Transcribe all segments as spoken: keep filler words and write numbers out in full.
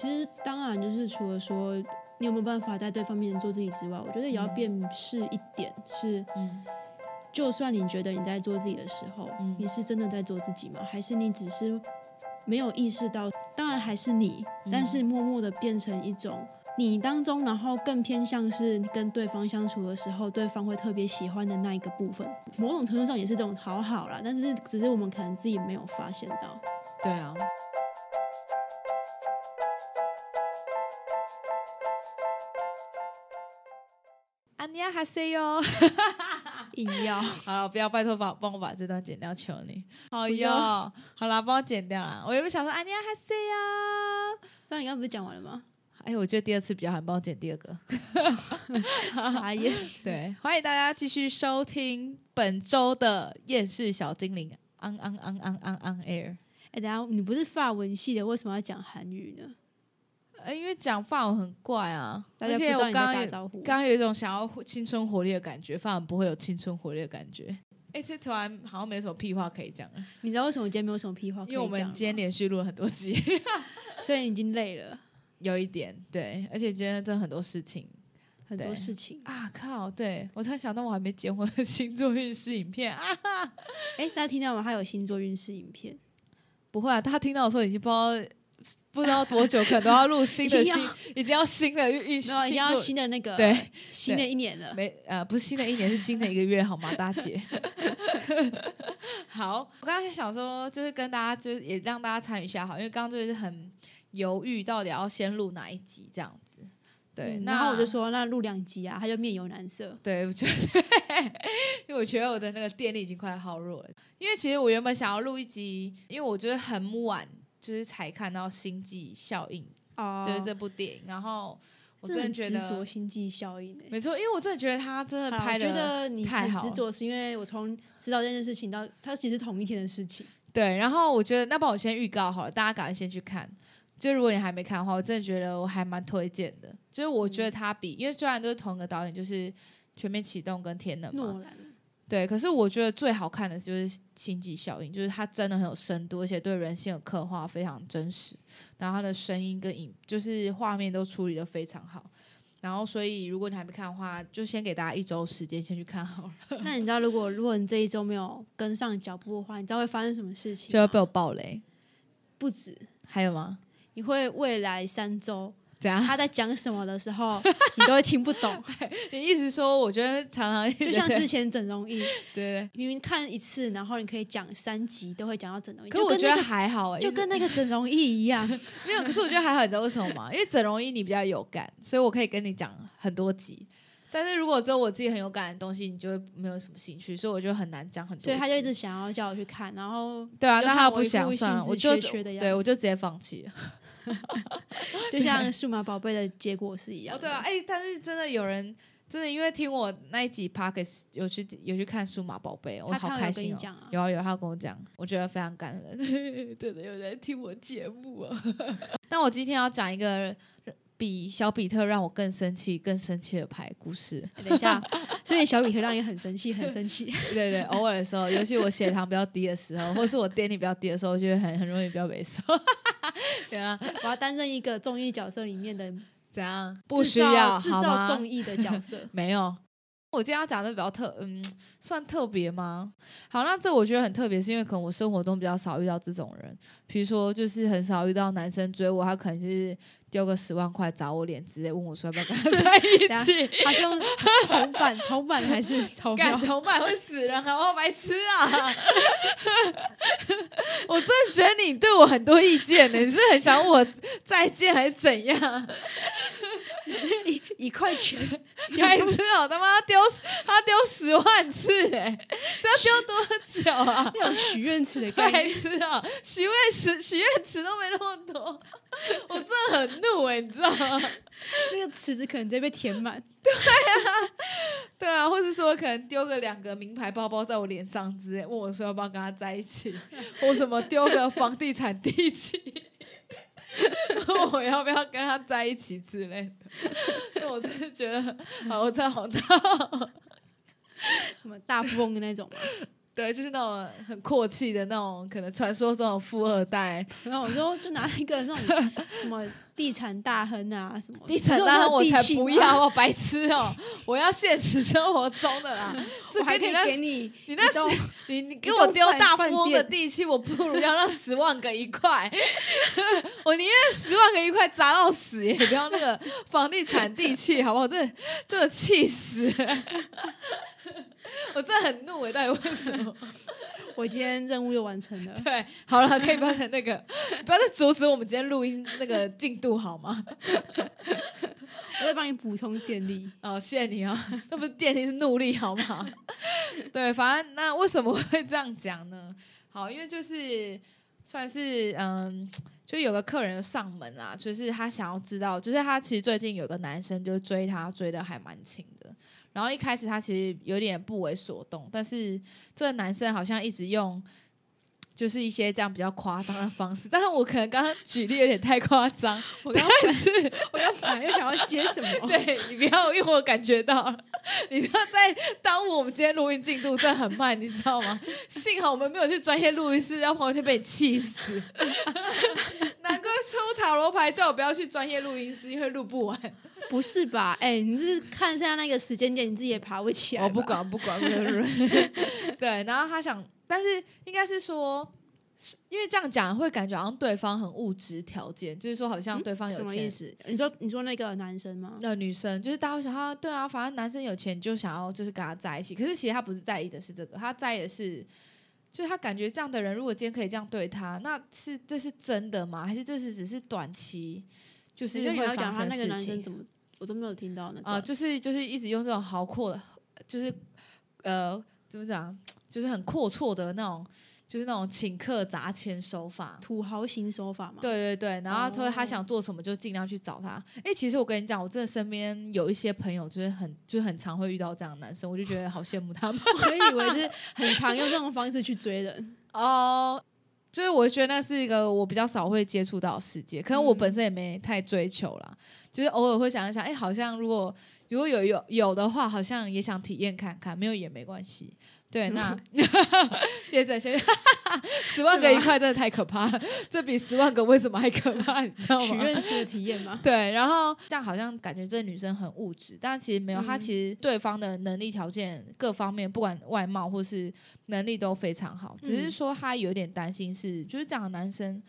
其实当然就是除了说你有没有办法在对方面做自己之外，我觉得也要辨识一点是、嗯、就算你觉得你在做自己的时候、嗯、你是真的在做自己吗？还是你只是没有意识到，当然还是你，但是默默的变成一种你当中，然后更偏向是跟对方相处的时候对方会特别喜欢的那一个部分，某种程度上也是这种讨好啦，但是只是我们可能自己没有发现到。对啊，安妮亚哈塞哟，硬要好了，不要，拜托帮我把这段剪掉，求你，好哟，好啦，帮我剪掉啦，我原本想说安妮亚哈塞哟，这样你刚不是讲完了吗？哎、欸，我觉得第二次比较好，帮我剪第二个。傻眼。对，欢迎大家继续收听本周的厌世小精灵 on on on on on on air。哎、欸，等一下，你不是法文系的，为什么要讲韩语呢？欸、因为讲法文很怪啊，而且我刚刚刚刚有一种想要青春活力的感觉，法文不会有青春活力的感觉。哎、欸，这突然好像没什么屁话可以讲了。你知道为什么我今天没有什么屁话可以讲？因为我们今天连续录了很多集，所以已经累了。有一点，对，而且今天真的很多事情，很多事情啊！靠，对我突然想到我还没剪我的星座运势影片啊！哎、欸，大家听到吗？他有星座运势影片？不会啊，大家听到我说已经不知道不知道多久，可能都要录新的星，已经要新的运势，已经要新的那个对，新的一年了。没呃，不是新的一年，是新的一个月，好吗，大姐？好，我刚才想说，就是跟大家，就是也让大家参与一下，好，因为刚刚就是很犹豫到底要先录哪一集这样子，对、嗯、然后我就说那录两集啊，他就面有难色。对，我觉得因为我觉得我的那个电力已经快耗弱了，因为其实我原本想要录一集，因为我觉得很晚就是才看到《星际效应》哦，就是这部电影，然后我真的觉得执着《星际效应》欸，没错，因为我真的觉得他真的拍得太好了。我觉得你很执着是因为我从知道这件事情到它其实是同一天的事情。对，然后我觉得那帮我先预告好了，大家赶快先去看，就如果你还没看的话，我真的觉得我还蛮推荐的。就是我觉得他比，因为虽然都是同一个导演，就是《全面启动》跟《天能》嘛，诺兰，对，可是我觉得最好看的就是《星际效应》，就是它真的很有深度，而且对人性的刻画非常真实。然后它的声音跟影，就是画面都处理得非常好。然后所以如果你还没看的话，就先给大家一周时间先去看好了。那你知道，如果如果你这一周没有跟上脚步的话，你知道会发生什么事情？就会被我爆雷。不止，还有吗？你会未来三周他在讲什么的时候你都会听不懂。你一直说我觉得常常就像之前整容医， 对, 对，明明看一次然后你可以讲三集都会讲到整容医，可是我觉得还好、欸、就跟那个整容医一样。没有，可是我觉得还好，你知道为什么吗？因为整容医你比较有感，所以我可以跟你讲很多集，但是如果只有我自己很有感的东西，你就会没有什么兴趣，所以我就很难讲很多。所以他就一直想要叫我去看，然后对啊，那他不想算了，我就对我就直接放弃了。就像数码宝贝的结果是一样的。对啊，哎、欸，但是真的有人真的因为听我那一集 podcast 有去有去看数码宝贝，我好开心哦、喔啊！有啊有，他跟我讲，我觉得非常感人，真的有人在听我节目啊。但我今天要讲一个比小比特让我更生气更生气的牌故事、欸、等一下，所以小比特让你很生气很生气。对 对, 對，偶尔的时候，尤其我血糖比较低的时候，或是我电力比较低的时候，我觉得 很, 很容易比较没受。对啊，我要担任一个综艺角色里面的怎样不需要制造综艺的角色。没有，我今天要讲的比较特嗯，算特别吗？好，那这我觉得很特别，是因为可能我生活中比较少遇到这种人，比如说就是很少遇到男生追我，他可能就是丢个十万块砸我脸之类，问我说要不要跟他在一起。他是用铜板，铜板还是钞票？铜板会死人，好不好？白痴啊！我真的觉得你对我很多意见呢，你是很想我再见还是怎样？一, 一块钱，白痴哦！他妈丢他丢十万次哎，这要丢多久啊？那种许愿池的概念，白痴哦！许愿池许愿池都没那么多。我真的很怒哎、欸，你知道吗？那个池子可能直接被填满。对啊，对啊，或是说可能丢个两个名牌包包在我脸上之类，问我说要不要跟他在一起，或什么丢个房地产地契，问我要不要跟他在一起之类的。我真的觉得，好，我真的好闹，什么大富翁的那种吗？对，就是那种很阔气的那种，可能传说中的富二代。然后我就就拿了一个那种什么地产大亨啊什么地产大亨我才不要哦，白痴哦！我要现实生活中的啦，这还可以给你你那是你你给我丢大富翁的地契，我不如要让十万个一块，我宁愿十万个一块砸到死也不要那个房地产地契，好不好？这这个气死！我真的很怒哎，到底为什么？我今天任务又完成了。对，好了，可以不要再那个，不要再阻止我们今天录音那个进度好吗？我在帮你补充电力。哦，谢谢你哦，那不是电力是怒力好吗？对，反正那为什么会这样讲呢？好，因为就是算是嗯，就有个客人上门啦，就是他想要知道，就是他其实最近有个男生就追他，追的还蛮勤的。然后一开始他其实有点不为所动，但是这个男生好像一直用就是一些这样比较夸张的方式，但是我可能刚刚举例有点太夸张，我刚刚是我刚刚又想要接什么？对，你不要，因为我感觉到你不要再耽误我们今天录音进度，真的很慢，你知道吗？幸好我们没有去专业录音室，要不然我就被你气死。难怪抽塔罗牌叫我不要去专业录音室，因为录不完。不是吧？哎、欸，你是看一下那个时间点，你自己也爬不起来吧。我不管，不管，不管。对，然后他想，但是应该是说，因为这样讲会感觉好像对方很物质条件，就是说好像对方有钱。嗯、什么意思？你说你说那个男生吗？那女生就是大家会想他，对啊，反正男生有钱就想要就是跟他在一起。可是其实他不是在意的是这个，他在意的是。就是他感觉这样的人，如果今天可以这样对他，那是这是真的吗？还是这是只是短期？就是会发生事情。你要讲他那个男生怎么，我都没有听到那个。啊、呃，就是就是一直用这种豪阔的，就是呃，怎么讲？就是很阔绰的那种，就是那种请客砸钱手法，土豪型手法嘛。对对对，然后他他想做什么就尽量去找他。哎、欸，其实我跟你讲，我真的身边有一些朋友就是很就很常会遇到这样的男生，我就觉得好羡慕他们。我以为是很常用这种方式去追人哦。Oh,就是我觉得那是一个我比较少会接触到的世界，可能我本身也没太追求啦，嗯、就是偶尔会想一想，哎、欸，好像如果如果有有有的话，好像也想体验看看，没有也没关系。对，那接着先十万个一块真的太可怕了，这比十万个为什么还可怕，你知道吗？许愿池的体验吗？对，然后这样好像感觉这女生很物质，但其实没有，她、嗯、其实对方的能力条件各方面，不管外貌或是能力都非常好，只是说她有点担心是，就是这样的男生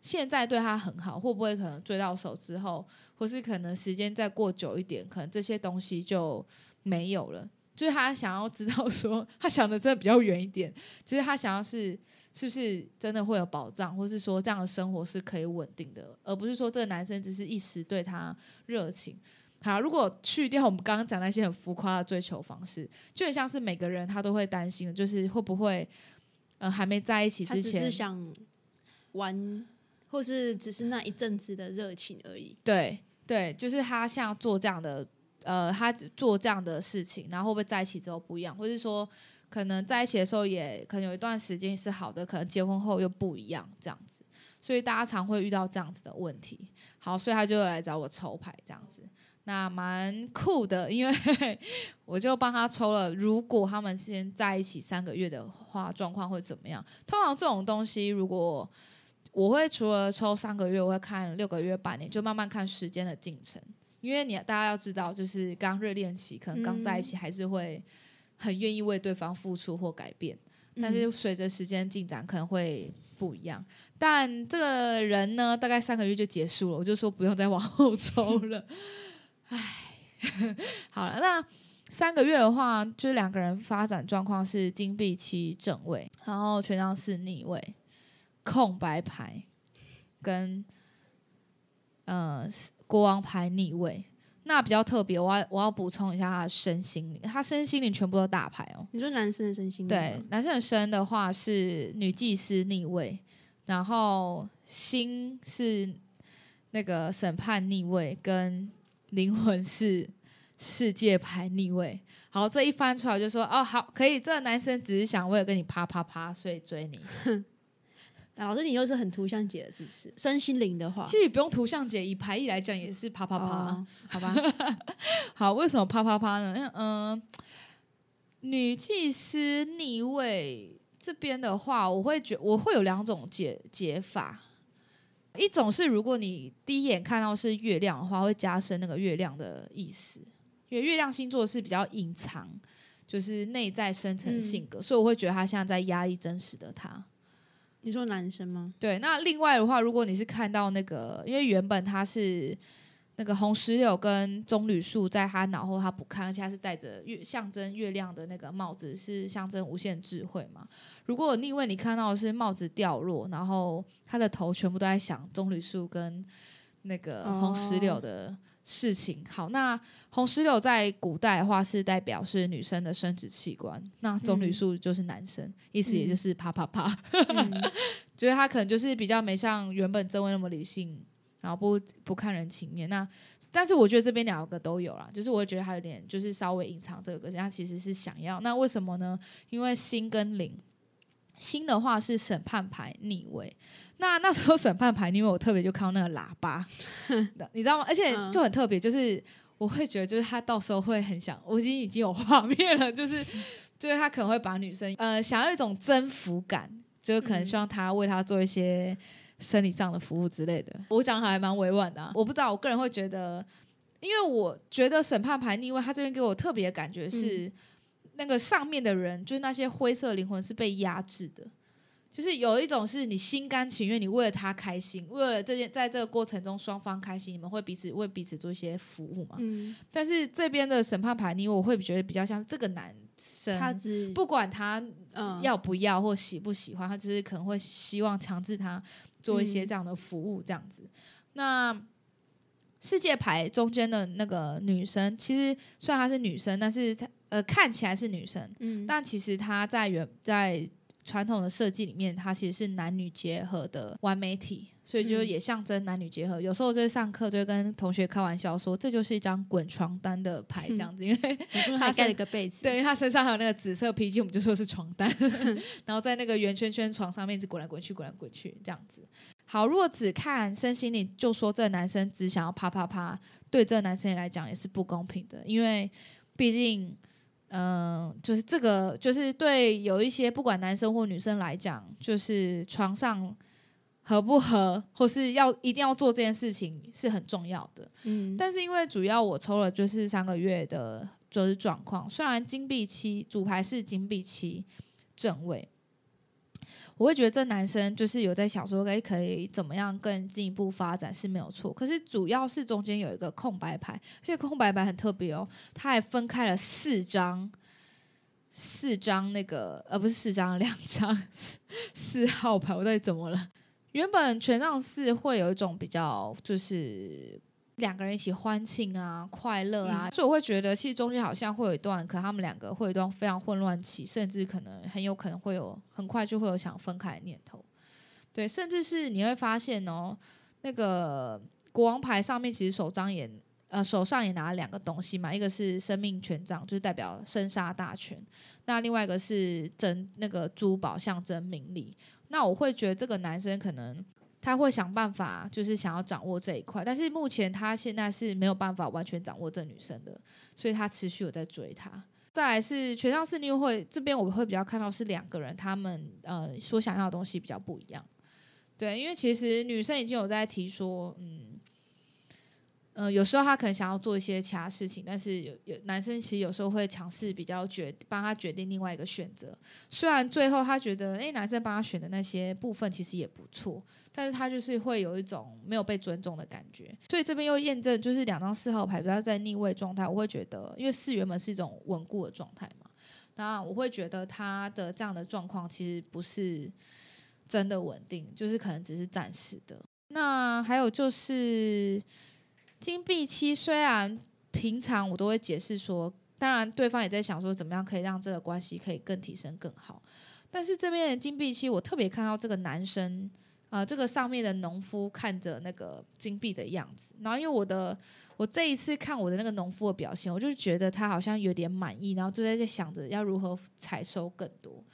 现在对她很好，会不会可能追到手之后，或是可能时间再过久一点，可能这些东西就没有了。就是他想要知道说，他想的真的比较远一点，就是他想要是是不是真的会有保障，或是说这样的生活是可以稳定的，而不是说这个男生只是一时对他热情。好，如果去掉我们刚刚讲那些很浮夸的追求方式，就很像是每个人他都会担心，就是会不会呃还没在一起之前，他只是想玩，或是只是那一阵子的热情而已。对对，就是他像做这样的。呃，他做这样的事情，然后会不会在一起之后不一样，或是说可能在一起的时候也可能有一段时间是好的，可能结婚后又不一样这样子，所以大家常会遇到这样子的问题。好，所以他就来找我抽牌这样子，那蛮酷的，因为我就帮他抽了，如果他们先在一起三个月的话，状况会怎么样？通常这种东西，如果我会除了抽三个月，我会看六个月、半年，就慢慢看时间的进程。因为你大家要知道，就是刚热恋期，可能刚在一起还是会很愿意为对方付出或改变，嗯、但是随着时间进展，可能会不一样。但这个人呢，大概三个月就结束了，我就说不用再往后抽了。唉，好了，那三个月的话，就是两个人发展状况是金币七正位，然后权杖四逆位，空白牌跟呃。国王牌逆位，那比较特别。我要我要补充一下他的身心灵，他身心灵全部都大牌哦。你说男生的身心灵？对，男生的身的话是女祭司逆位，然后心是那个审判逆位，跟灵魂是世界牌逆位。好，这一翻出来就说哦，好，可以。这个男生只是想为了跟你啪啪啪，所以追你。老师，你又是很图像解的，是不是？身心灵的话，其实你不用图像解，以牌意来讲也是啪啪啪，哦、好吧？好，为什么啪啪啪呢？嗯、呃，女祭司逆位这边的话，我会觉我会有两种解解法，一种是如果你第一眼看到是月亮的话，会加深那个月亮的意思，因为月亮星座是比较隐藏，就是内在深层性格、嗯、所以我会觉得他现在在压抑真实的他。你说男生吗？对。那另外的话，如果你是看到那个，因为原本他是那个红石榴跟棕榈树在他脑后，他不看，而且他是戴着象征月亮的那个帽子，是象征无限智慧嘛。如果逆位你看到的是帽子掉落，然后他的头全部都在想棕榈树跟那个红石榴的事情、哦、好，那红石榴在古代的话是代表是女生的生殖器官，那棕榈树就是男生、嗯、意思也就是啪啪啪、嗯、就是他可能就是比较没像原本正位那么理性，然后 不, 不看人情面。那但是我觉得这边两个都有啦，就是我会觉得他有点就是稍微隐藏这个个性，他其实是想要。那为什么呢？因为心跟灵，心的话是审判牌逆位，那那时候审判牌逆位我特别就看到那个喇叭你知道吗？而且就很特别，就是我会觉得就是他到时候会很想，我已经已经有画面了，就是就是他可能会把女生呃想要一种征服感，就是可能希望他为他做一些生理上的服务之类的。我讲还蛮委婉的、啊、我不知道，我个人会觉得，因为我觉得审判牌逆位他这边给我特别的感觉是、嗯、那个上面的人，就是那些灰色灵魂是被压制的，就是有一种是你心甘情愿，你为了他开心，为了这件在这个过程中双方开心，你们会彼此为彼此做一些服务嘛、嗯、但是这边的审判牌逆位我会觉得比较像这个男生他不管他要不要或喜不喜欢、嗯、他就是可能会希望强制他做一些这样的服务这样子、嗯、那世界牌中间的那个女生，其实虽然她是女生，但是她、呃、看起来是女生、嗯、但其实她在原在传统的设计里面，她其实是男女结合的完美体，所以就也象征男女结合、嗯、有时候就上课就跟同学开玩笑说这就是一张滚床单的牌这样子、嗯、因为她盖了一个被子，对，她身上还有那个紫色披巾，我们就说是床单然后在那个圆圈圈床上面一直滚来滚去滚来滚去这样子。好，如果只看身心灵就说这男生只想要啪啪啪，对这男生来讲也是不公平的，因为毕竟嗯、呃，就是这个就是对有一些不管男生或女生来讲，就是床上合不合或是要一定要做这件事情是很重要的、嗯、但是因为主要我抽了就是三个月的就是状况，虽然金币七主牌是金币七正位，我会觉得这男生就是有在想说可以怎么样更进一步发展是没有错，可是主要是中间有一个空白牌，而且空白牌很特别哦，他还分开了四张四张那个呃不是四张两张四号牌。我到底怎么了？原本权杖四会有一种比较就是两个人一起欢庆啊快乐啊、嗯、所以我会觉得其实中间好像会有一段可能他们两个会有一段非常混乱期，甚至可能很有可能会有很快就会有想分开的念头。对，甚至是你会发现哦，那个国王牌上面其实手上也、呃、手上也拿了两个东西嘛，一个是生命权杖，就是代表生杀大权，那另外一个是真那个珠宝象征名利。那我会觉得这个男生可能他会想办法就是想要掌握这一块，但是目前他现在是没有办法完全掌握这女生的，所以他持续有在追她。再来是权杖四逆位，这边我会比较看到是两个人他们呃所想要的东西比较不一样。对，因为其实女生已经有在提说嗯呃有时候他可能想要做一些其他事情，但是有有男生其实有时候会尝试比较决帮他决定另外一个选择，虽然最后他觉得哎男生帮他选的那些部分其实也不错，但是他就是会有一种没有被尊重的感觉。所以这边又验证就是两张四号牌不要在逆位状态，我会觉得因为四原本是一种稳固的状态嘛，那我会觉得他的这样的状况其实不是真的稳定，就是可能只是暂时的。那还有就是金币七，虽然平常我都会解释说当然对方也在想说怎么样可以让这个关系可以更提升更好，但是这边的金币七我特别看到这个男生呃，这个上面的农夫看着那个金币的样子，然后因为我的我这一次看我的那个农夫的表现，我就觉得他好像有点满意，然后就在想着要如何采收更多。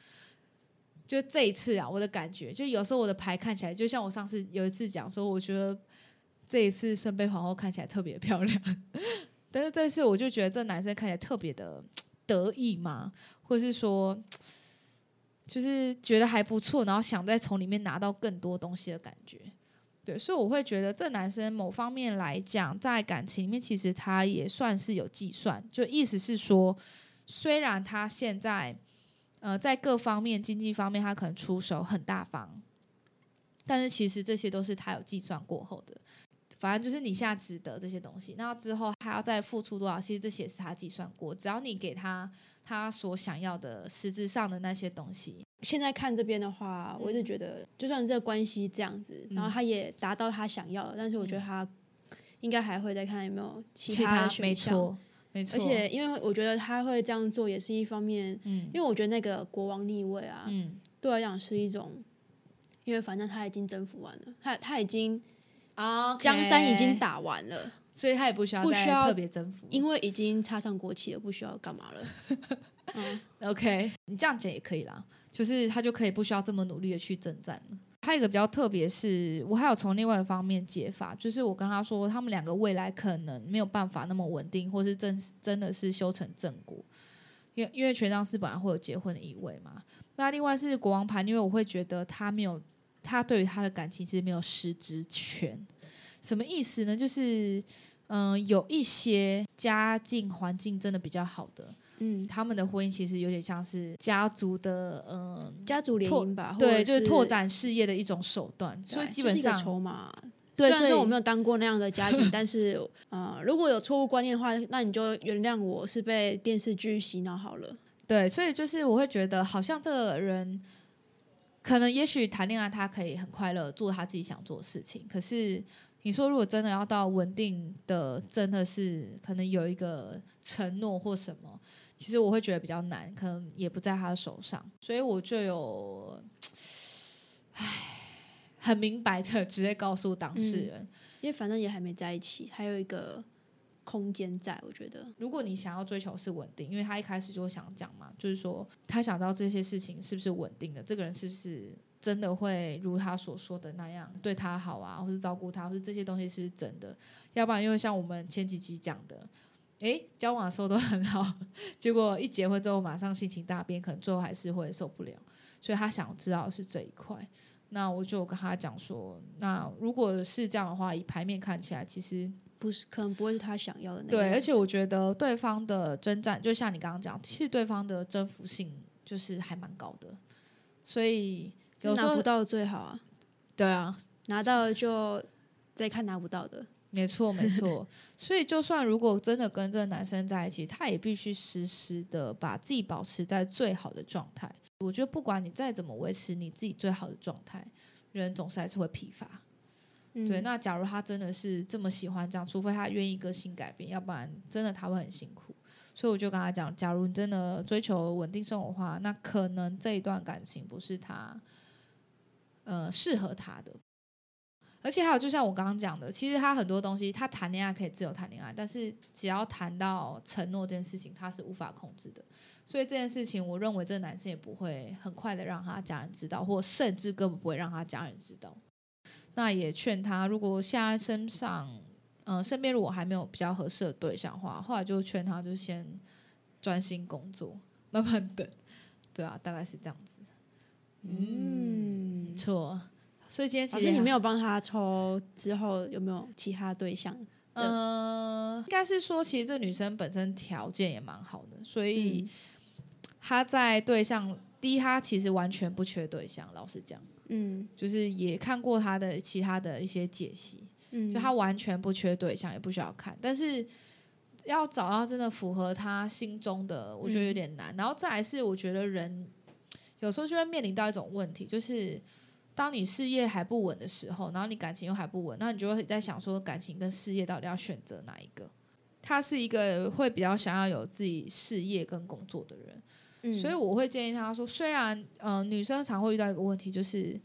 就这一次啊，我的感觉就有时候我的牌看起来就像我上次有一次讲说我觉得这一次圣杯皇后看起来特别漂亮但是这次我就觉得这男生看起来特别的得意嘛，或是说就是觉得还不错，然后想再从里面拿到更多东西的感觉。对，所以我会觉得这男生某方面来讲，在感情里面其实他也算是有计算，就意思是说虽然他现在呃在各方面经济方面他可能出手很大方，但是其实这些都是他有计算过后的，反正就是你现在值得这些东西，那之后他要再付出多少，其实这些是他计算过，只要你给他他所想要的实质上的那些东西。现在看这边的话，我一直觉得就算这个关系这样子，然后他也达到他想要的，但是我觉得他应该还会再看有没有其他的选项。没错，而且因为我觉得他会这样做也是一方面，嗯，因为我觉得那个国王逆位啊，嗯，对我来讲是一种，因为反正他已经征服完了，他他已经啊， okay， 江山已经打完了，所以他也不需要再特别征服，因为已经插上国旗了，不需要干嘛了。嗯 ，OK， 你这样讲也可以啦，就是他就可以不需要这么努力的去征战了。还有一个比较特别是，我还有从另外一方面解法，就是我跟他说他们两个未来可能没有办法那么稳定，或是 真, 真的是修成正果，因为因为权杖四本来会有结婚的意味嘛。那另外是国王牌，因为我会觉得他没有，他对于他的感情其实没有实质权。什么意思呢？就是嗯、呃，有一些家境环境真的比较好的，嗯，他们的婚姻其实有点像是家族的嗯，家族联姻吧，对，就是拓展事业的一种手段，所以基本上、就是、一个筹码。对，虽然说我没有当过那样的家庭，但是呃，如果有错误观念的话，那你就原谅我是被电视剧洗脑好了。对，所以就是我会觉得，好像这个人可能也许谈恋爱他可以很快乐做他自己想做的事情，可是你说如果真的要到稳定的，真的是可能有一个承诺或什么，其实我会觉得比较难，可能也不在他的手上，所以我就有很明白的直接告诉当事人、嗯、因为反正也还没在一起，还有一个空间在。我觉得如果你想要追求是稳定，因为他一开始就想讲嘛，就是说他想到这些事情是不是稳定的，这个人是不是真的会如他所说的那样对他好啊，或是照顾他，或是这些东西是不是真的，要不然因为像我们前几集讲的，哎，交往的时候都很好，结果一结婚之后马上性情大变，可能最后还是会受不了，所以他想知道的是这一块。那我就跟他讲说，那如果是这样的话，以牌面看起来其实不是，可能不会是他想要的那个样子。对，而且我觉得对方的征战，就像你刚刚讲，其实对方的征服性就是还蛮高的，所以有时候拿不到最好啊。对啊，拿到了就再看拿不到的。没错没错，所以就算如果真的跟这个男生在一起，他也必须时时的把自己保持在最好的状态。我觉得不管你再怎么维持你自己最好的状态，人总是还是会疲乏、嗯、对。那假如他真的是这么喜欢这样，除非他愿意个性改变，要不然真的他会很辛苦。所以我就跟他讲，假如你真的追求稳定生活的话，那可能这一段感情不是他呃适合他的。而且还有就像我刚刚讲的，其实他很多东西他谈恋爱可以自由谈恋爱，但是只要谈到承诺这件事情他是无法控制的，所以这件事情我认为这男生也不会很快的让他家人知道，或甚至根本不会让他家人知道。那也劝他，如果现在身上、呃、身边如果还没有比较合适的对象的话，后来就劝他就先专心工作，慢慢等。对啊，大概是这样子。嗯，没错。所以今天其实你没有帮他抽之后有没有其他对象？嗯、呃，应该是说其实这女生本身条件也蛮好的，所以她在对象第一，她其实完全不缺对象，老实讲，嗯，就是也看过她的其他的一些解析，嗯，就她完全不缺对象，也不需要看，但是要找到真的符合她心中的，我觉得有点难。嗯、然后再来是，我觉得人有时候就会面临到一种问题，就是当你事业还不稳的时候，然后你感情又还不稳，那你就会在想说感情跟事业到底要选择哪一个。他是一个会比较想要有自己事业跟工作的人、嗯、所以我会建议他说，虽然、呃、女生常会遇到一个问题，就是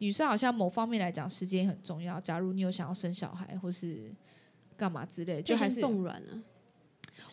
女生好像某方面来讲时间很重要，假如你有想要生小孩或是干嘛之类，就还是冻卵了。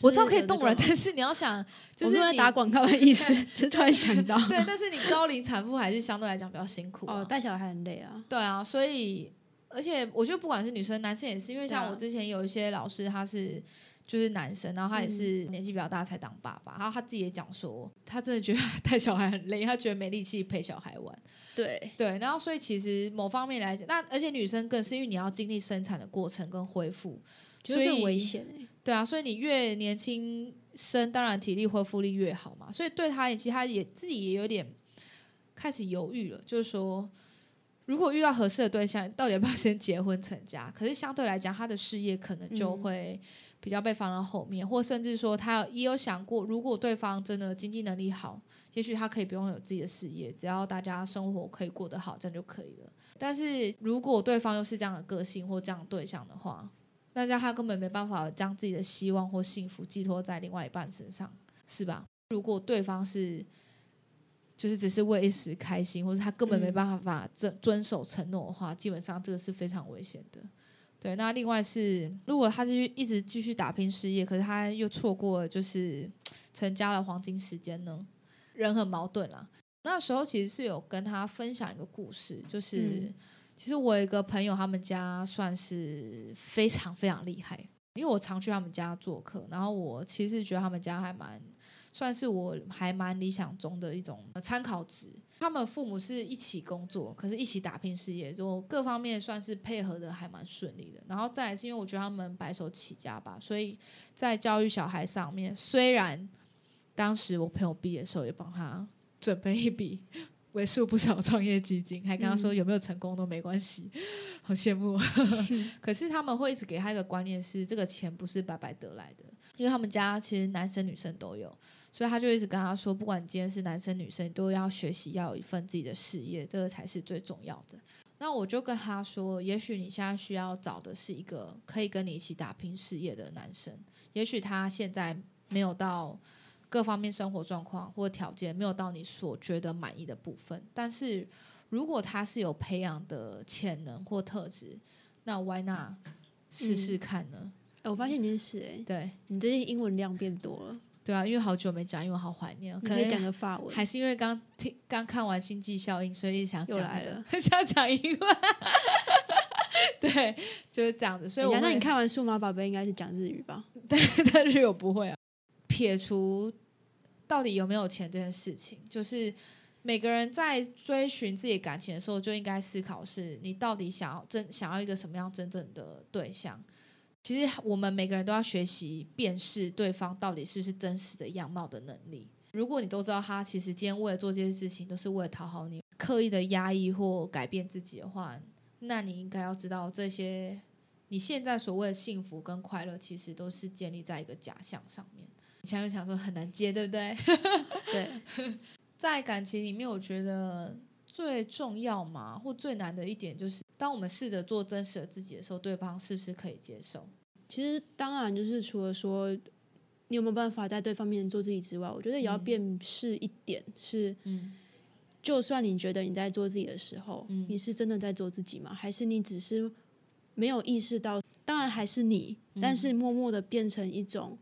我知道可以冻卵，但是你要想，就是你打广告的意思，只突然想到。对，但是你高龄产妇还是相对来讲比较辛苦、啊、哦，带小孩很累啊。对啊，所以而且我觉得不管是女生男生也是，因为像我之前有一些老师，他是就是男生，然后他也是年纪比较大才当爸爸，然后他自己也讲说他真的觉得带小孩很累，他觉得没力气陪小孩玩。对对，然后所以其实某方面来讲，那而且女生更是因为你要经历生产的过程跟恢复，所以更危险、欸、对啊，所以你越年轻生当然体力恢复力越好嘛，所以对他也其实他也自己也有点开始犹豫了，就是说如果遇到合适的对象到底要不要先结婚成家，可是相对来讲他的事业可能就会比较被放到后面、嗯、或甚至说他也有想过如果对方真的经济能力好，也许他可以不用有自己的事业，只要大家生活可以过得好，这样就可以了。但是如果对方又是这样的个性或这样的对象的话，那他根本没办法将自己的希望或幸福寄托在另外一半身上，是吧？如果对方是就是只是为一时开心，或者他根本没办法遵守承诺的话、嗯、基本上这个是非常危险的。对，那另外是如果他是一直继续打拼事业，可是他又错过了就是成家的黄金时间呢，人很矛盾啦。那时候其实是有跟他分享一个故事，就是、嗯、其实我有一个朋友，他们家算是非常非常厉害，因为我常去他们家做客，然后我其实觉得他们家还蛮算是我还蛮理想中的一种参考值。他们父母是一起工作，可是一起打拼事业，就各方面算是配合的还蛮顺利的。然后再来是因为我觉得他们白手起家吧，所以在教育小孩上面，虽然当时我朋友毕业的时候也帮他准备一笔为数不少创业基金，还跟他说有没有成功都没关系、嗯、好羡慕可是他们会一直给他一个观念是这个钱不是白白得来的，因为他们家其实男生女生都有，所以他就一直跟他说不管你今天是男生女生，你都要学习要有一份自己的事业，这个才是最重要的。那我就跟他说也许你现在需要找的是一个可以跟你一起打拼事业的男生，也许他现在没有到各方面生活状况或条件没有到你所觉得满意的部分，但是如果他是有培养的潜能或特质，那 why not 试试看呢、嗯欸、我发现你也是欸，对，你最近英文量变多了。对啊，因为好久没讲，因为好怀念。可以讲个法文，还是因为刚听刚看完《星际效应》，所以想讲、那個、又来了，想讲英文。对，就是这样子。所以我，那你看完《数码宝贝》应该是讲日语吧？对，但日语我不会啊。撇除到底有没有钱这件事情，就是每个人在追寻自己感情的时候就应该思考是你到底想要真想要一个什么样真正的对象。其实我们每个人都要学习辨识对方到底是不是真实的样貌的能力。如果你都知道他其实今天为了做这些事情都是为了讨好你，刻意的压抑或改变自己的话，那你应该要知道这些你现在所谓的幸福跟快乐其实都是建立在一个假象上面。你现在想说很难接，对不对？对，在感情里面我觉得最重要嘛或最难的一点就是当我们试着做真实的自己的时候，对方是不是可以接受。其实当然就是除了说你有没有办法在对方面做自己之外，我觉得也要辨识一点是、嗯、就算你觉得你在做自己的时候、嗯、你是真的在做自己吗？还是你只是没有意识到，当然还是你、嗯、但是默默的变成一种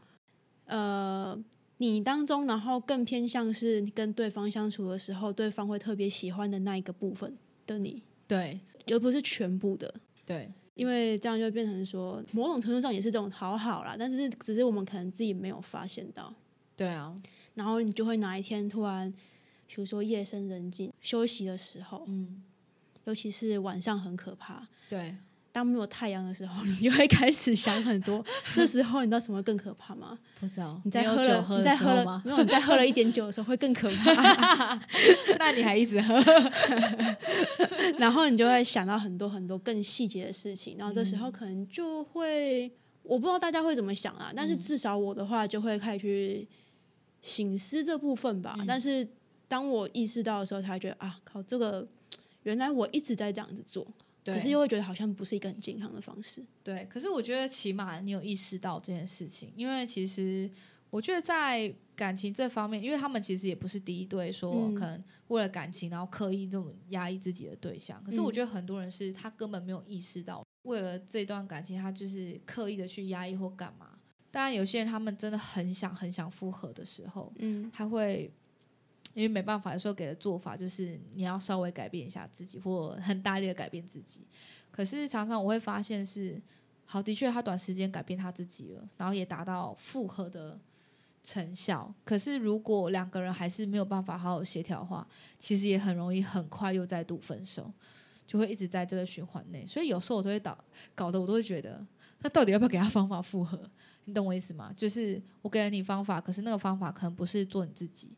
呃你当中，然后更偏向是跟对方相处的时候对方会特别喜欢的那一个部分的你。对，而不是全部的。对，因为这样就变成说某种程度上也是这种讨好啦，但是只是我们可能自己没有发现到。对啊，然后你就会哪一天突然比如说夜深人静休息的时候、嗯、尤其是晚上很可怕。对，当没有太阳的时候你就会开始想很多这时候你知道什么更可怕吗？不知道。你在喝了你在喝了没有你在喝了一点酒的时候会更可怕那你还一直喝然后你就会想到很多很多更细节的事情，然后这时候可能就会、嗯、我不知道大家会怎么想啊，但是至少我的话就会开始去省思这部分吧、嗯、但是当我意识到的时候才觉得啊靠，这个原来我一直在这样子做，可是又会觉得好像不是一个很健康的方式。对，可是我觉得起码你有意识到这件事情，因为其实我觉得在感情这方面，因为他们其实也不是第一对说、嗯、可能为了感情然后刻意这种压抑自己的对象，可是我觉得很多人是他根本没有意识到、嗯、为了这段感情他就是刻意的去压抑或干嘛。当然有些人他们真的很想很想复合的时候、嗯、他会因为没办法的时候给的做法就是你要稍微改变一下自己或很大力的改变自己，可是常常我会发现是好，的确他短时间改变他自己了，然后也达到复合的成效，可是如果两个人还是没有办法好好协调的话，其实也很容易很快又再度分手，就会一直在这个循环内。所以有时候我都会搞搞得我都会觉得，那到底要不要给他方法复合？你懂我意思吗？就是我给了你方法，可是那个方法可能不是做你自己，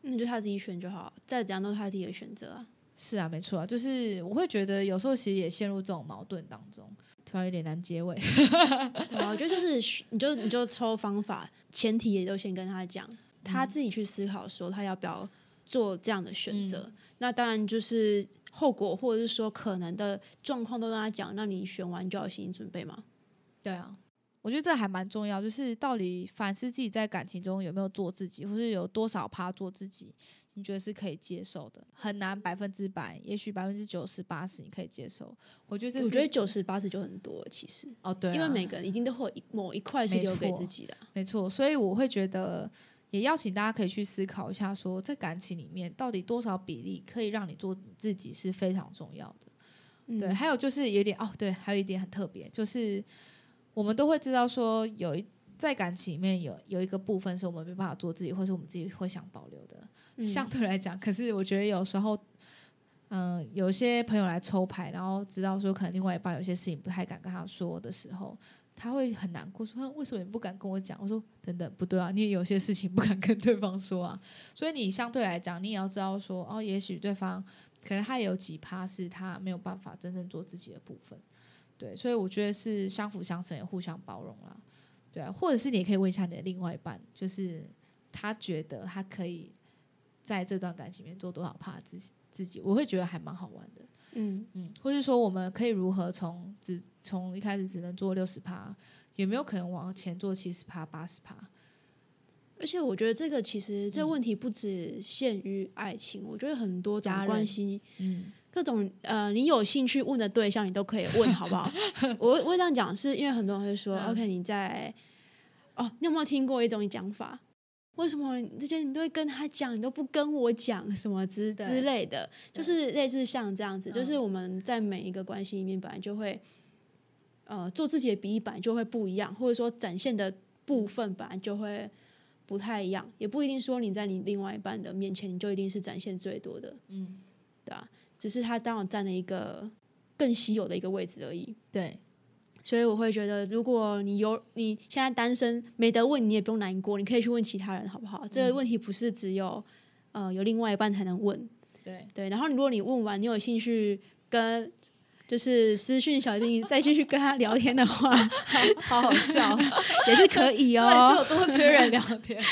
那就他自己选就好，再怎样都是他自己的选择啊。是啊，没错啊，就是我会觉得有时候其实也陷入这种矛盾当中，突然有点难结尾。对啊，我觉得就是你就你就抽方法，前提也都先跟他讲，他自己去思考说他要不要做这样的选择。嗯、那当然就是后果或者是说可能的状况都跟他讲，那你选完就要有心理准备嘛。对啊，我觉得这还蛮重要，就是到底反思自己在感情中有没有做自己，或是有多少趴做自己。你觉得是可以接受的，很难百分之百，也许百分之九十八十你可以接受。我觉得这是我觉得九十八十就很多，其实哦对、啊，因为每个人一定都会有某一块是留给自己的、啊，没错。所以我会觉得，也邀请大家可以去思考一下说，说在感情里面到底多少比例可以让你做自己是非常重要的。嗯、对，还有就是有点哦，对，还有一点很特别，就是我们都会知道说有一。在感情里面有有一个部分是我们没办法做自己，或是我们自己会想保留的、嗯、相对来讲，可是我觉得有时候嗯、呃，有些朋友来抽牌，然后知道说可能另外一半有些事情不太敢跟他说的时候，他会很难过说为什么你不敢跟我讲，我说等等不对啊，你也有些事情不敢跟对方说啊，所以你相对来讲你也要知道说哦，也许对方可能他也有几趴是他没有办法真正做自己的部分，对，所以我觉得是相辅相成也互相包容啦，对啊，或者是你也可以问一下你的另外一半，就是他觉得他可以在这段感情里面做多少趴自己，自己我会觉得还蛮好玩的，嗯嗯，或是说我们可以如何从只从一开始只能做六十趴，有没有可能往前做七十趴、八十趴？而且我觉得这个其实这个问题不只限于爱情，嗯、我觉得很多种关系，嗯。各种呃，你有兴趣问的对象，你都可以问，好不好？我我这样讲是因为很多人会说、嗯、，OK， 你在哦，你有没有听过一种讲法？为什么这些你都会跟他讲，你都不跟我讲什么之之类的？就是类似像这样子，就是我们在每一个关系里面，本来就会呃做自己的比例，本来就会不一样，或者说展现的部分本来就会不太一样，也不一定说你在你另外一半的面前，你就一定是展现最多的，嗯，对啊。只是他当然占了一个更稀有的一个位置而已，对，所以我会觉得如果你有你现在单身没得问，你也不用难过，你可以去问其他人好不好、嗯、这个问题不是只有呃有另外一半才能问，对对，然后如果你问完你有兴趣跟就是私讯小金再继续跟他聊天的话好好笑也是可以哦，对，是有多缺人聊天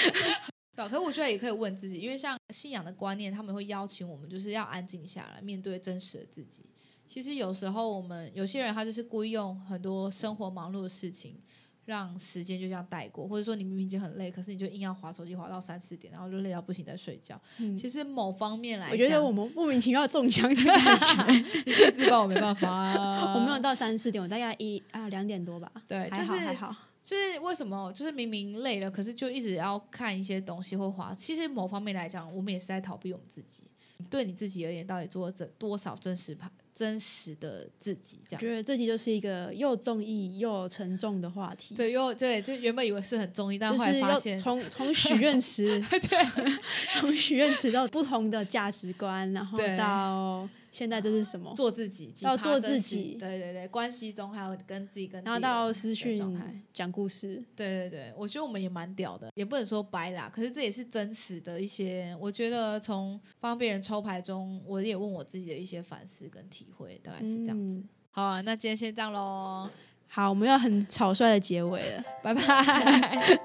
对、啊，可是我觉得也可以问自己，因为像信仰的观念他们会邀请我们就是要安静下来面对真实的自己，其实有时候我们有些人他就是故意用很多生活忙碌的事情让时间就这样带过，或者说你明明已经很累，可是你就硬要滑手机滑到三四点，然后就累到不行再睡觉、嗯、其实某方面来讲我觉得我们莫名其妙中枪的感觉你最知道我没办法、啊、我没有到三四点，我大概一啊两点多吧，对，还好、就是、还好，就是为什么就是明明累了，可是就一直要看一些东西或滑，其实某方面来讲我们也是在逃避我们自己，对你自己而言到底做多少真实真实的自己，这样我觉得这集就是一个又重义又沉重的话题，对，又对，就原本以为是很重义，但后来发现就是从许愿池对，从许愿池到不同的价值观，然后到现在这是什么、啊、做自己，要做自己，对对对，关系中还有跟自己跟自己，然后到私讯讲故事，对对对，我觉得我们也蛮屌的，也不能说白啦，可是这也是真实的一些，我觉得从帮别人抽牌中我也问我自己的一些反思跟体会，大概是这样子、嗯、好啊，那今天先这样咯，好，我们要很草率的结尾了拜拜